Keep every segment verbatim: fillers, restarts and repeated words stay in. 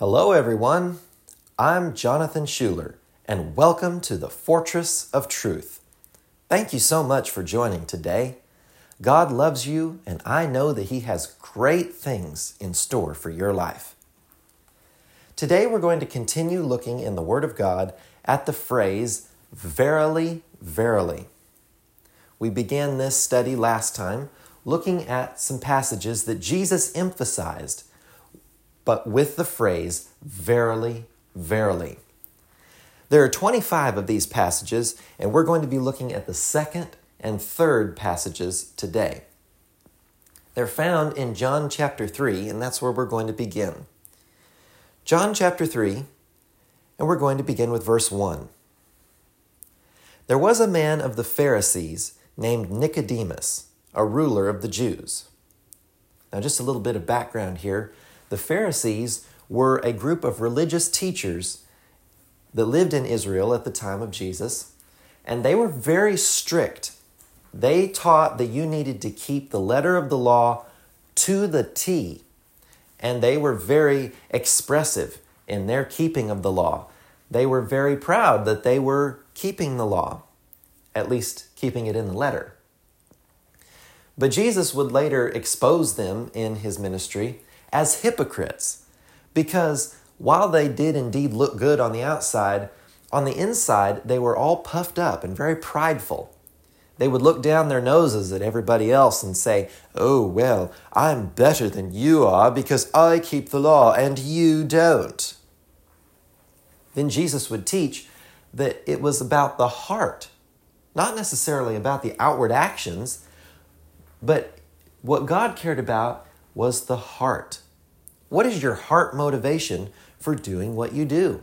Hello, everyone. I'm Jonathan Schuler, and welcome to the Fortress of Truth. Thank you so much for joining today. God loves you, and I know that He has great things in store for your life. Today, we're going to continue looking in the Word of God at the phrase, Verily, Verily. We began this study last time looking at some passages that Jesus emphasized but with the phrase, verily, verily. There are twenty-five of these passages, and we're going to be looking at the second and third passages today. They're found in John chapter three, and that's where we're going to begin. John chapter three, and we're going to begin with verse one. There was a man of the Pharisees named Nicodemus, a ruler of the Jews. Now, just a little bit of background here. The Pharisees were a group of religious teachers that lived in Israel at the time of Jesus, and they were very strict. They taught that you needed to keep the letter of the law to the T, and they were very expressive in their keeping of the law. They were very proud that they were keeping the law, at least keeping it in the letter. But Jesus would later expose them in his ministry as hypocrites, because while they did indeed look good on the outside, on the inside they were all puffed up and very prideful. They would look down their noses at everybody else and say, "Oh, well, I'm better than you are because I keep the law and you don't." Then Jesus would teach that it was about the heart, not necessarily about the outward actions, but what God cared about was the heart. What is your heart motivation for doing what you do?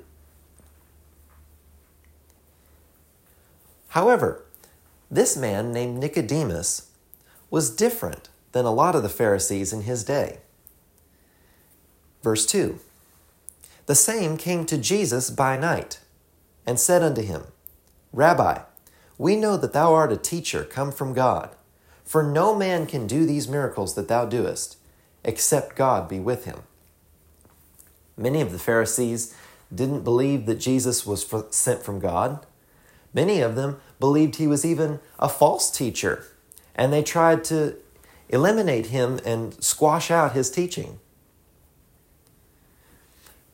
However, this man named Nicodemus was different than a lot of the Pharisees in his day. Verse two, the same came to Jesus by night and said unto him, "Rabbi, we know that thou art a teacher come from God, for no man can do these miracles that thou doest, except God be with him." Many of the Pharisees didn't believe that Jesus was sent from God. Many of them believed he was even a false teacher, and they tried to eliminate him and squash out his teaching.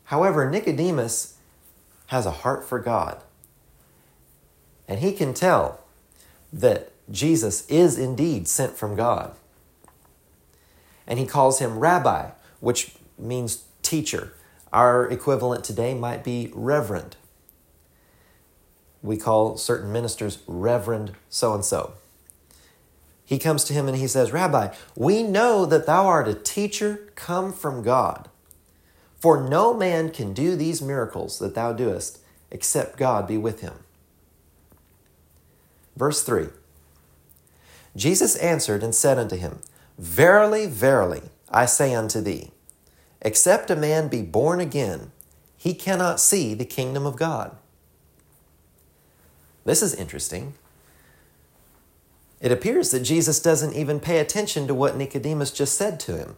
However, Nicodemus has a heart for God, and he can tell that Jesus is indeed sent from God. And he calls him Rabbi, which means teacher. Our equivalent today might be reverend. We call certain ministers Reverend so-and-so. He comes to him and he says, "Rabbi, we know that thou art a teacher come from God, for no man can do these miracles that thou doest, except God be with him." Verse three, Jesus answered and said unto him, "Verily, verily, I say unto thee, except a man be born again, he cannot see the kingdom of God." This is interesting. It appears that Jesus doesn't even pay attention to what Nicodemus just said to him.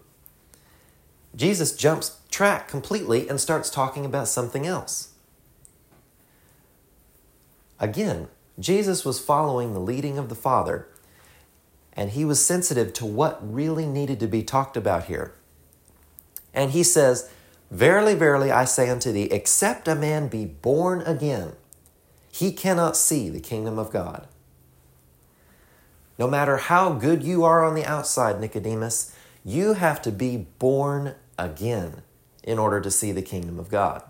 Jesus jumps track completely and starts talking about something else. Again, Jesus was following the leading of the Father, and he was sensitive to what really needed to be talked about here. And he says, "Verily, verily, I say unto thee, except a man be born again, he cannot see the kingdom of God." No matter how good you are on the outside, Nicodemus, you have to be born again in order to see the kingdom of God.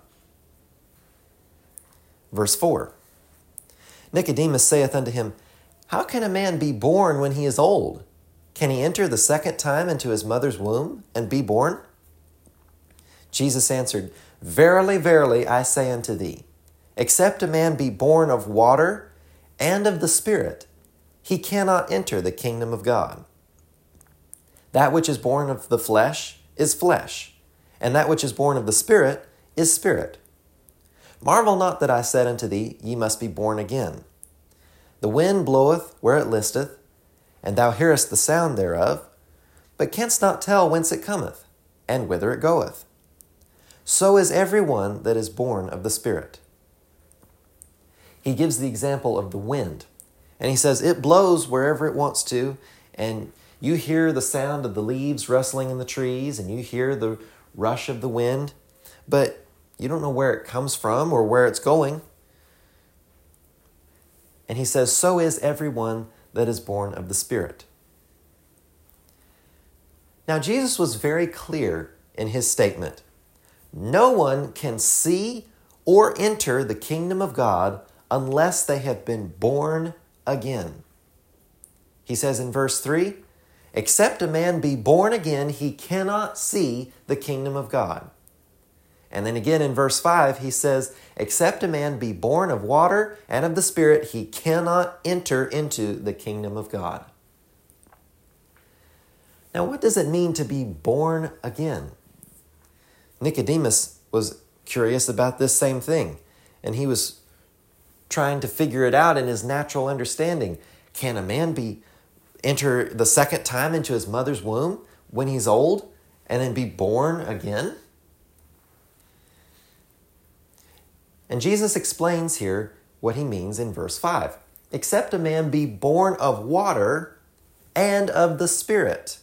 Verse four, Nicodemus saith unto him, "How can a man be born when he is old? Can he enter the second time into his mother's womb and be born?" Jesus answered, "Verily, verily, I say unto thee, except a man be born of water and of the Spirit, he cannot enter the kingdom of God. That which is born of the flesh is flesh, and that which is born of the Spirit is spirit. Marvel not that I said unto thee, ye must be born again. The wind bloweth where it listeth, and thou hearest the sound thereof, but canst not tell whence it cometh, and whither it goeth. so is everyone that is born of the Spirit. He gives the example of the wind, and he says, it blows wherever it wants to, and you hear the sound of the leaves rustling in the trees, and you hear the rush of the wind, but you don't know where it comes from or where it's going. And he says, so is everyone that is born of the Spirit. Now, Jesus was very clear in his statement. No one can see or enter the kingdom of God unless they have been born again. He says in verse three, except a man be born again, he cannot see the kingdom of God. And then again in verse five, he says, except a man be born of water and of the Spirit, he cannot enter into the kingdom of God. Now, what does it mean to be born again? Nicodemus was curious about this same thing, and he was trying to figure it out in his natural understanding. Can a man be enter the second time into his mother's womb when he's old and then be born again? And Jesus explains here what he means in verse five. Except a man be born of water and of the Spirit,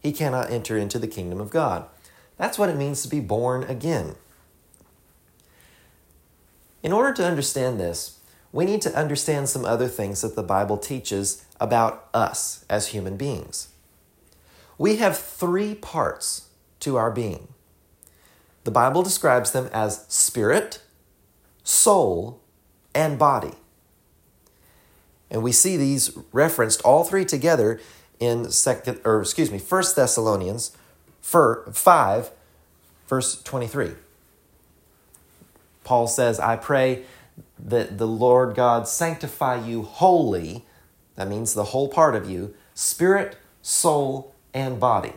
he cannot enter into the kingdom of God. That's what it means to be born again. In order to understand this, we need to understand some other things that the Bible teaches about us as human beings. We have three parts to our being. The Bible describes them as spirit, soul, and body. And we see these referenced all three together in second, or excuse me, First Thessalonians five, verse twenty-three. Paul says, I pray that the Lord God sanctify you wholly, that means the whole part of you, spirit, soul, and body.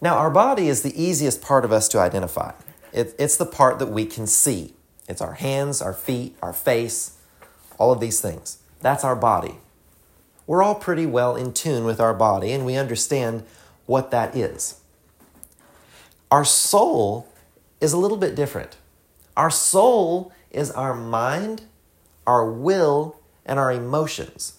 Now, our body is the easiest part of us to identify. It, it's the part that we can see. It's our hands, our feet, our face, all of these things. That's our body. We're all pretty well in tune with our body, and we understand what that is. Our soul is a little bit different. Our soul is our mind, our will, and our emotions.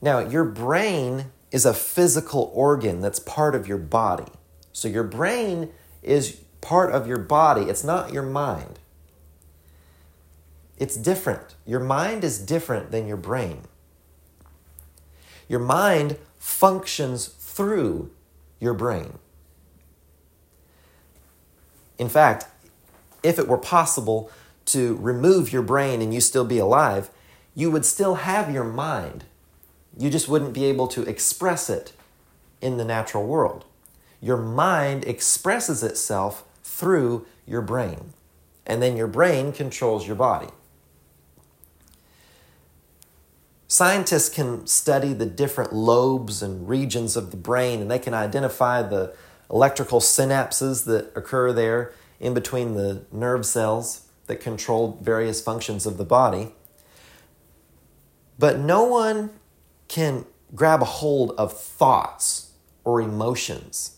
Now, your brain is a physical organ that's part of your body. So your brain is part of your body. It's not your mind. It's different. Your mind is different than your brain. Your mind functions through your brain. In fact, if it were possible to remove your brain and you still be alive, you would still have your mind. You just wouldn't be able to express it in the natural world. Your mind expresses itself through your brain, and then your brain controls your body. Scientists can study the different lobes and regions of the brain, and they can identify the electrical synapses that occur there in between the nerve cells that control various functions of the body. But no one can grab a hold of thoughts or emotions.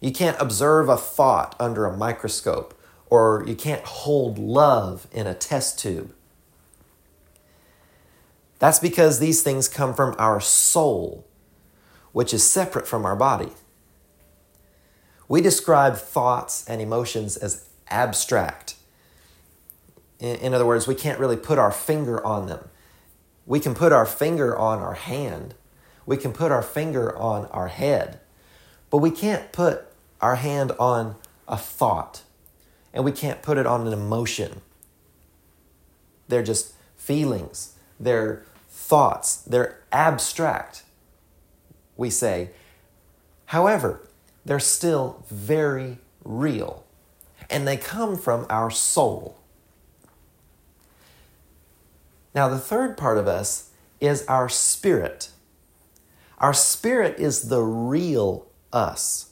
You can't observe a thought under a microscope, or you can't hold love in a test tube. That's because these things come from our soul, which is separate from our body. We describe thoughts and emotions as abstract. In other words, we can't really put our finger on them. We can put our finger on our hand. We can put our finger on our head. But we can't put our hand on a thought. And we can't put it on an emotion. They're just feelings. They're thoughts. They're abstract, we say. However, they're still very real. And they come from our soul. Now, the third part of us is our spirit. Our spirit is the real us.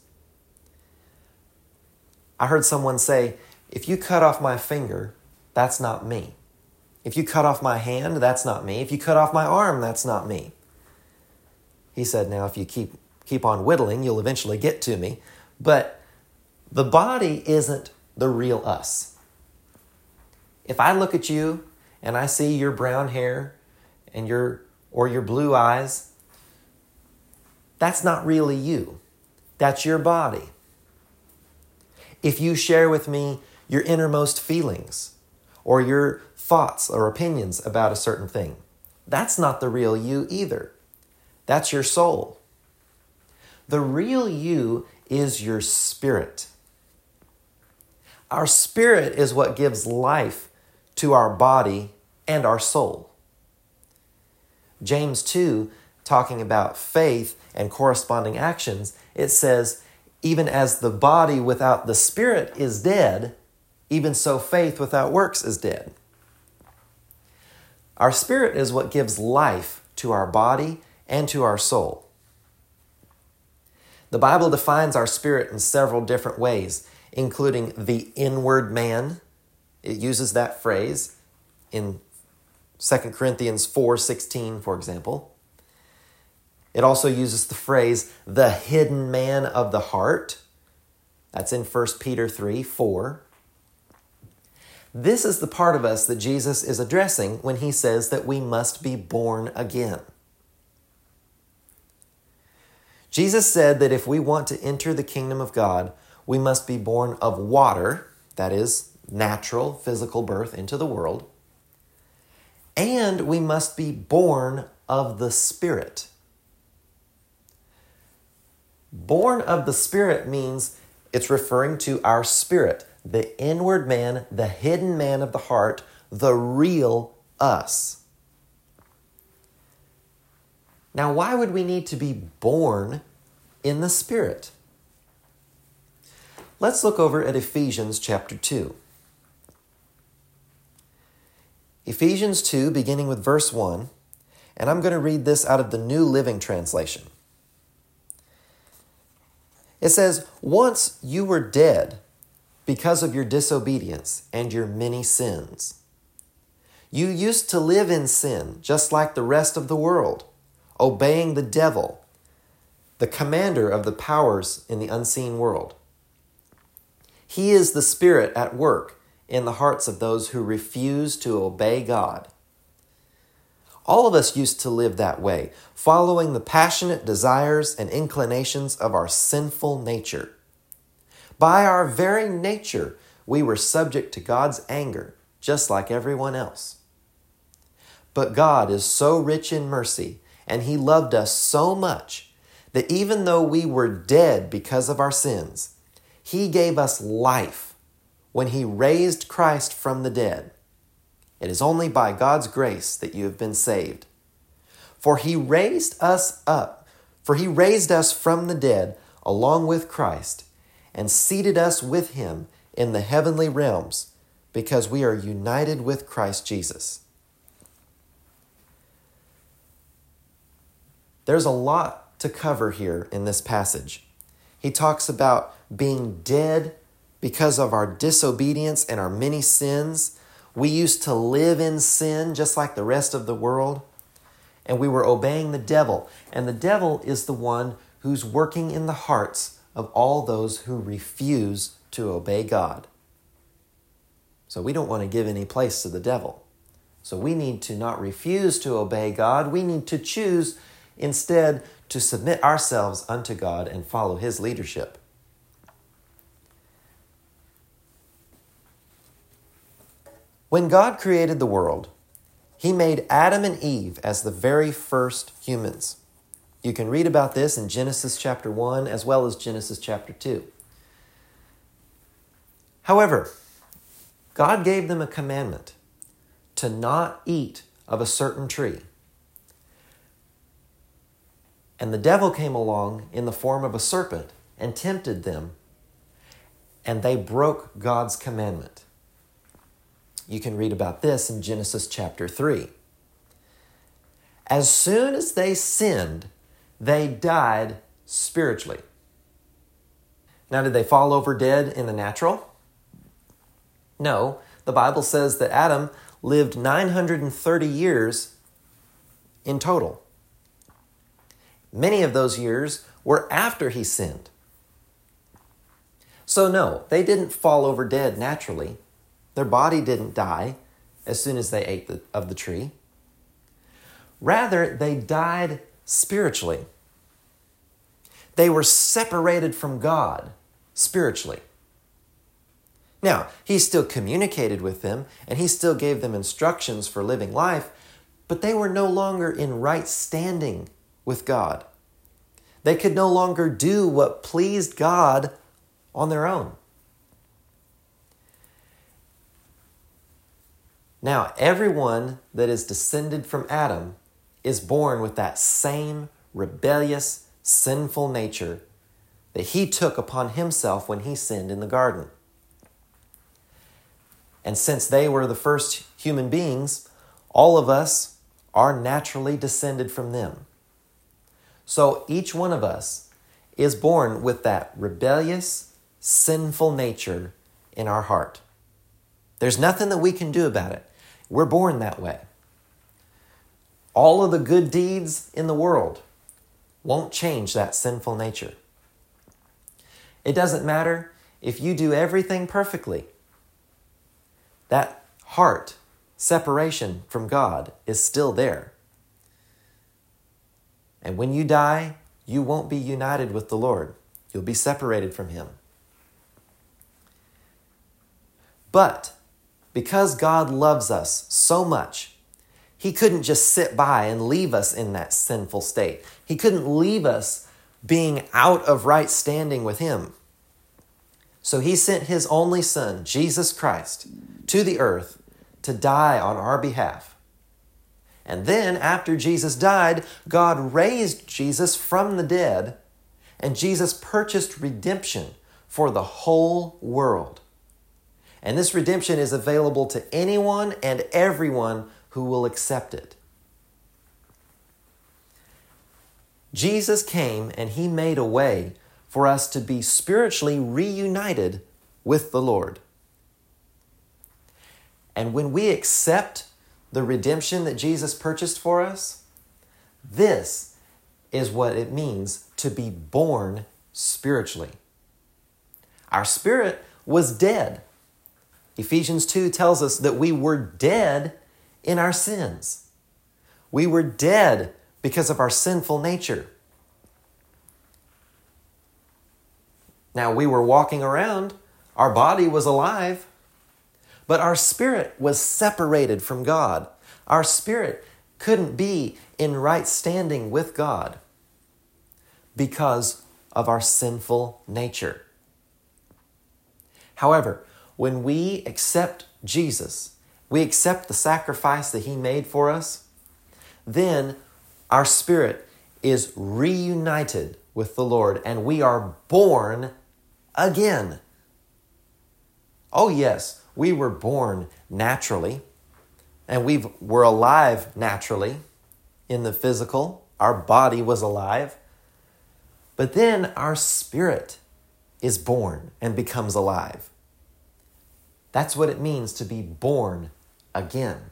I heard someone say, if you cut off my finger, that's not me. If you cut off my hand, that's not me. If you cut off my arm, that's not me. He said, now, if you keep keep on whittling, you'll eventually get to me. But the body isn't the real us. If I look at you and I see your brown hair and your or your blue eyes, that's not really you. That's your body. If you share with me your innermost feelings or your thoughts or opinions about a certain thing, that's not the real you either. That's your soul. The real you is your spirit. Our spirit is what gives life to our body and our soul. James two, talking about faith and corresponding actions, it says, even as the body without the spirit is dead, even so faith without works is dead. Our spirit is what gives life to our body and to our soul. The Bible defines our spirit in several different ways, including the inward man. It uses that phrase in Second Corinthians four sixteen, for example. It also uses the phrase, the hidden man of the heart. That's in First Peter three four. This is the part of us that Jesus is addressing when he says that we must be born again. Jesus said that if we want to enter the kingdom of God, we must be born of water, that is, natural, physical birth into the world, and we must be born of the Spirit. Born of the Spirit means it's referring to our spirit, the inward man, the hidden man of the heart, the real us. Now, why would we need to be born in the Spirit? Let's look over at Ephesians chapter two. Ephesians two, beginning with verse one, and I'm going to read this out of the New Living Translation. It says, once you were dead because of your disobedience and your many sins. You used to live in sin just like the rest of the world, obeying the devil, the commander of the powers in the unseen world. He is the Spirit at work in the hearts of those who refuse to obey God. All of us used to live that way, following the passionate desires and inclinations of our sinful nature. By our very nature, we were subject to God's anger, just like everyone else. But God is so rich in mercy, and He loved us so much, that even though we were dead because of our sins, He gave us life when He raised Christ from the dead. It is only by God's grace that you have been saved. For He raised us up, for He raised us from the dead along with Christ and seated us with Him in the heavenly realms because we are united with Christ Jesus. There's a lot to cover here in this passage. He talks about being dead because of our disobedience and our many sins. We used to live in sin just like the rest of the world, and we were obeying the devil. And the devil is the one who's working in the hearts of all those who refuse to obey God. So we don't want to give any place to the devil. So we need to not refuse to obey God. We need to choose instead to submit ourselves unto God and follow His leadership. When God created the world, He made Adam and Eve as the very first humans. You can read about this in Genesis chapter one as well as Genesis chapter two. However, God gave them a commandment to not eat of a certain tree. And the devil came along in the form of a serpent and tempted them, and they broke God's commandment. You can read about this in Genesis chapter three. As soon as they sinned, they died spiritually. Now, did they fall over dead in the natural? No. The Bible says that Adam lived nine hundred thirty years in total. Many of those years were after he sinned. So no, they didn't fall over dead naturally. Their body didn't die as soon as they ate the, of the tree. Rather, they died spiritually. They were separated from God spiritually. Now, he still communicated with them, and he still gave them instructions for living life, but they were no longer in right standing with God. They could no longer do what pleased God on their own. Now, everyone that is descended from Adam is born with that same rebellious, sinful nature that he took upon himself when he sinned in the garden. And since they were the first human beings, all of us are naturally descended from them. So each one of us is born with that rebellious, sinful nature in our heart. There's nothing that we can do about it. We're born that way. All of the good deeds in the world won't change that sinful nature. It doesn't matter if you do everything perfectly. That heart separation from God is still there. And when you die, you won't be united with the Lord. You'll be separated from Him. But because God loves us so much, He couldn't just sit by and leave us in that sinful state. He couldn't leave us being out of right standing with Him. So He sent His only Son, Jesus Christ, to the earth to die on our behalf. And then, after Jesus died, God raised Jesus from the dead, and Jesus purchased redemption for the whole world. And this redemption is available to anyone and everyone who will accept it. Jesus came and He made a way for us to be spiritually reunited with the Lord. And when we accept the redemption that Jesus purchased for us, this is what it means to be born spiritually. Our spirit was dead. Ephesians two tells us that we were dead in our sins. We were dead because of our sinful nature. Now, we were walking around, our body was alive, but our spirit was separated from God. Our spirit couldn't be in right standing with God because of our sinful nature. However, when we accept Jesus, we accept the sacrifice that He made for us, then our spirit is reunited with the Lord and we are born again. Oh yes, we were born naturally and we were alive naturally in the physical. Our body was alive. But then our spirit is born and becomes alive. That's what it means to be born again.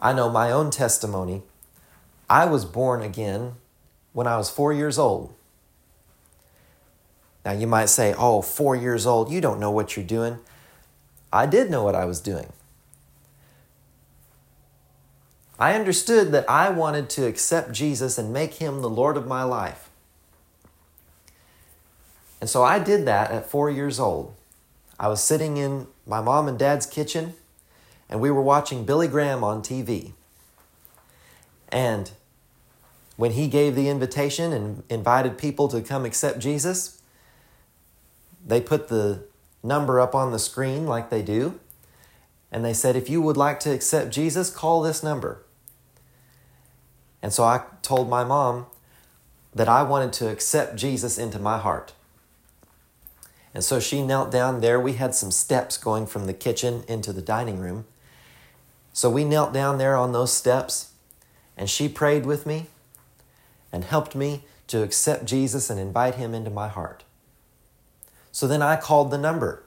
I know my own testimony. I was born again when I was four years old. Now you might say, oh, four years old, you don't know what you're doing. I did know what I was doing. I understood that I wanted to accept Jesus and make Him the Lord of my life. And so I did that at four years old. I was sitting in my mom and dad's kitchen, and we were watching Billy Graham on T V. And when he gave the invitation and invited people to come accept Jesus, they put the number up on the screen like they do. And they said, if you would like to accept Jesus, call this number. And so I told my mom that I wanted to accept Jesus into my heart. And so she knelt down there. We had some steps going from the kitchen into the dining room. So we knelt down there on those steps, and she prayed with me and helped me to accept Jesus and invite Him into my heart. So then I called the number,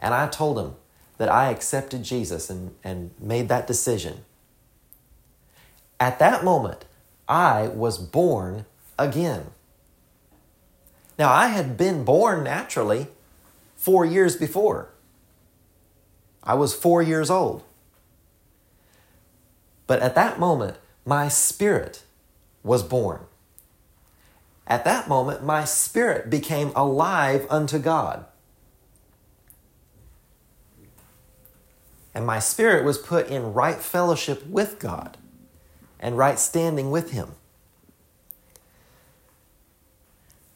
and I told him that I accepted Jesus and, and made that decision. At that moment, I was born again. Now, I had been born naturally four years before. I was four years old. But at that moment, my spirit was born. At that moment, my spirit became alive unto God. And my spirit was put in right fellowship with God and right standing with Him.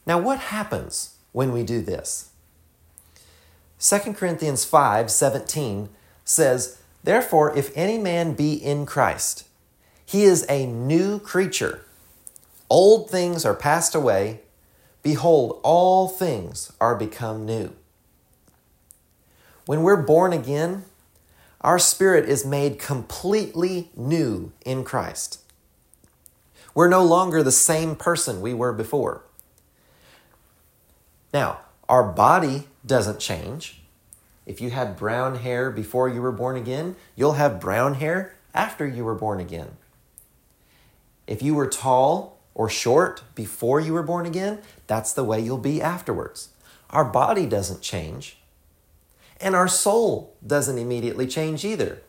Now, what happens when we do this? Second Corinthians five seventeen says, "Therefore, if any man be in Christ, he is a new creature. Old things are passed away. Behold, all things are become new." When we're born again, our spirit is made completely new in Christ. We're no longer the same person we were before. Now, our body doesn't change. If you had brown hair before you were born again, you'll have brown hair after you were born again. If you were tall or short before you were born again, that's the way you'll be afterwards. Our body doesn't change. And our soul doesn't immediately change either.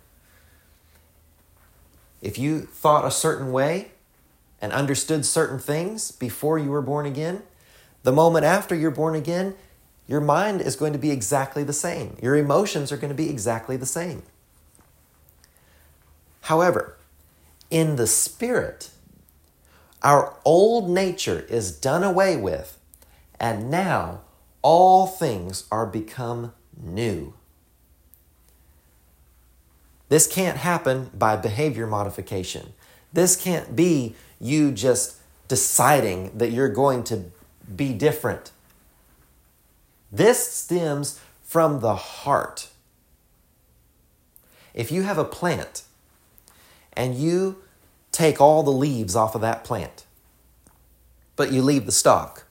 If you thought a certain way and understood certain things before you were born again, the moment after you're born again, your mind is going to be exactly the same. Your emotions are going to be exactly the same. However, in the spirit, our old nature is done away with, and now all things are become new. This can't happen by behavior modification. This can't be you just deciding that you're going to be different. This stems from the heart. If you have a plant and you take all the leaves off of that plant, but you leave the stalk,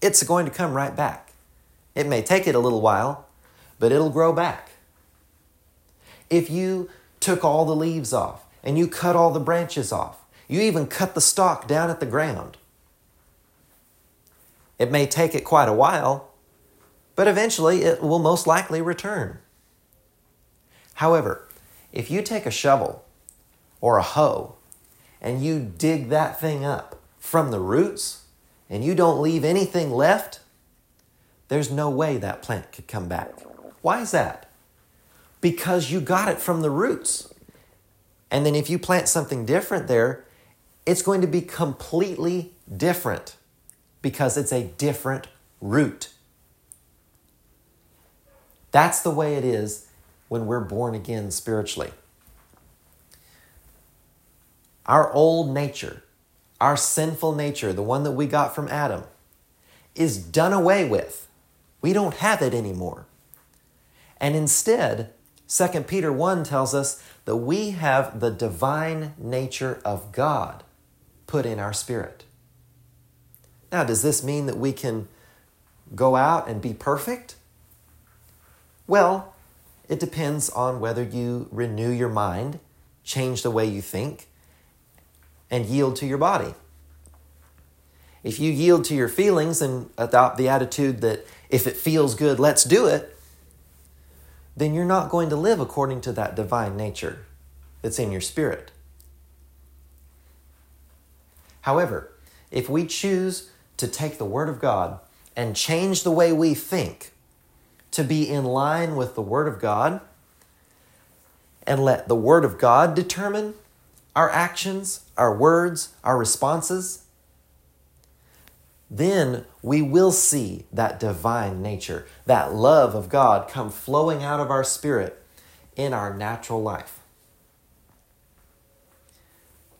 it's going to come right back. It may take it a little while, but it'll grow back. If you took all the leaves off and you cut all the branches off, you even cut the stalk down at the ground, it may take it quite a while, but eventually it will most likely return. However, if you take a shovel or a hoe and you dig that thing up from the roots and you don't leave anything left, there's no way that plant could come back. Why is that? Because you got it from the roots. And then if you plant something different there, it's going to be completely different because it's a different root. That's the way it is when we're born again spiritually. Our old nature, our sinful nature, the one that we got from Adam, is done away with. We don't have it anymore. And instead, Second Peter one tells us that we have the divine nature of God put in our spirit. Now, does this mean that we can go out and be perfect? Well, it depends on whether you renew your mind, change the way you think, and yield to your body. If you yield to your feelings and adopt the attitude that if it feels good, let's do it, then you're not going to live according to that divine nature that's in your spirit. However, if we choose to take the Word of God and change the way we think to be in line with the Word of God and let the Word of God determine our actions, our words, our responses, then we will see that divine nature, that love of God come flowing out of our spirit in our natural life.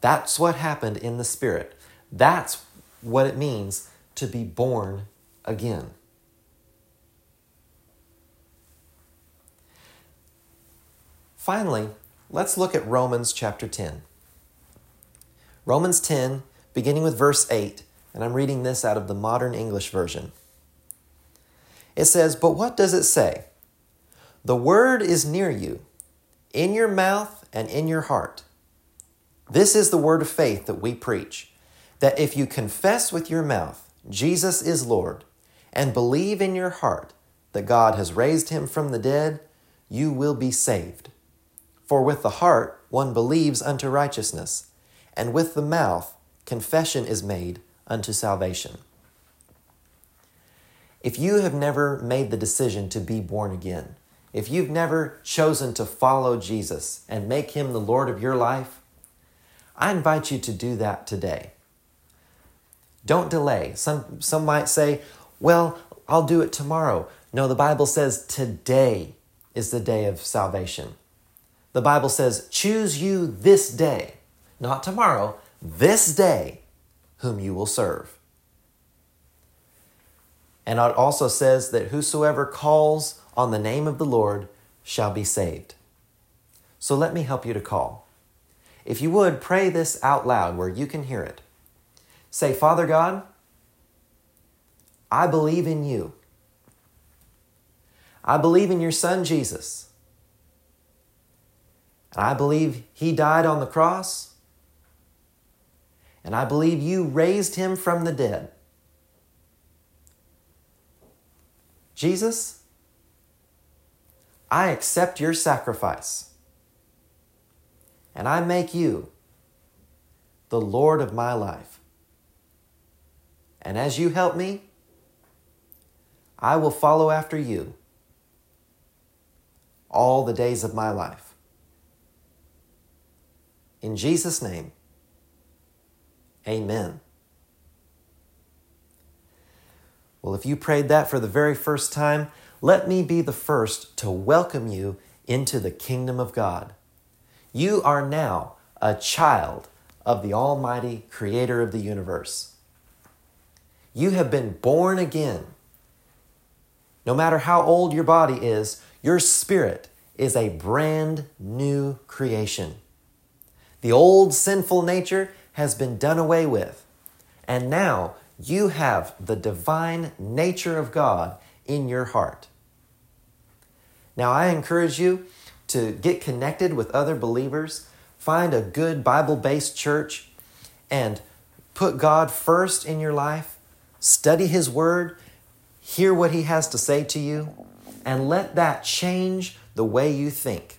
That's what happened in the spirit. That's what it means to be born again. Finally, let's look at Romans chapter ten. Romans ten, beginning with verse eight, and I'm reading this out of the Modern English Version. It says, "But what does it say? The word is near you, in your mouth and in your heart. This is the word of faith that we preach, that if you confess with your mouth Jesus is Lord and believe in your heart that God has raised him from the dead, you will be saved. For with the heart one believes unto righteousness, and with the mouth confession is made unto salvation. If you have never made the decision to be born again, if you've never chosen to follow Jesus and make him the Lord of your life, I invite you to do that today. Don't delay. Some, some might say, well, I'll do it tomorrow. No, the Bible says today is the day of salvation. The Bible says, choose you this day, not tomorrow, this day, whom you will serve. And it also says that whosoever calls on the name of the Lord shall be saved. So let me help you to call. If you would, pray this out loud where you can hear it. Say, Father God, I believe in you. I believe in your Son, Jesus. And I believe he died on the cross. And I believe you raised him from the dead. Jesus, I accept your sacrifice. And I make you the Lord of my life. And as you help me, I will follow after you all the days of my life. In Jesus' name, amen. Well, if you prayed that for the very first time, let me be the first to welcome you into the kingdom of God. You are now a child of the Almighty Creator of the universe. You have been born again. No matter how old your body is, your spirit is a brand new creation. The old sinful nature has been done away with, and now you have the divine nature of God in your heart. Now, I encourage you to get connected with other believers, find a good Bible-based church, and put God first in your life. Study His Word, hear what He has to say to you, and let that change the way you think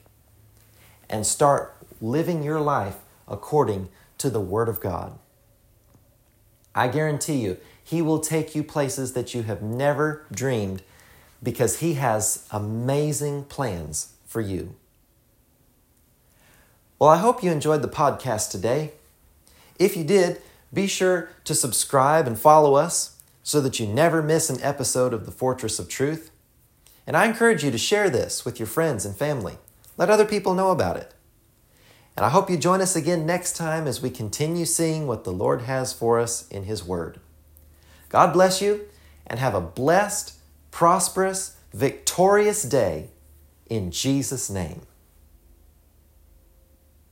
and start living your life according to the Word of God. I guarantee you, He will take you places that you have never dreamed, because He has amazing plans for you. Well, I hope you enjoyed the podcast today. If you did, be sure to subscribe and follow us so that you never miss an episode of the Fortress of Truth. And I encourage you to share this with your friends and family. Let other people know about it. And I hope you join us again next time as we continue seeing what the Lord has for us in His Word. God bless you, and have a blessed, prosperous, victorious day in Jesus' name.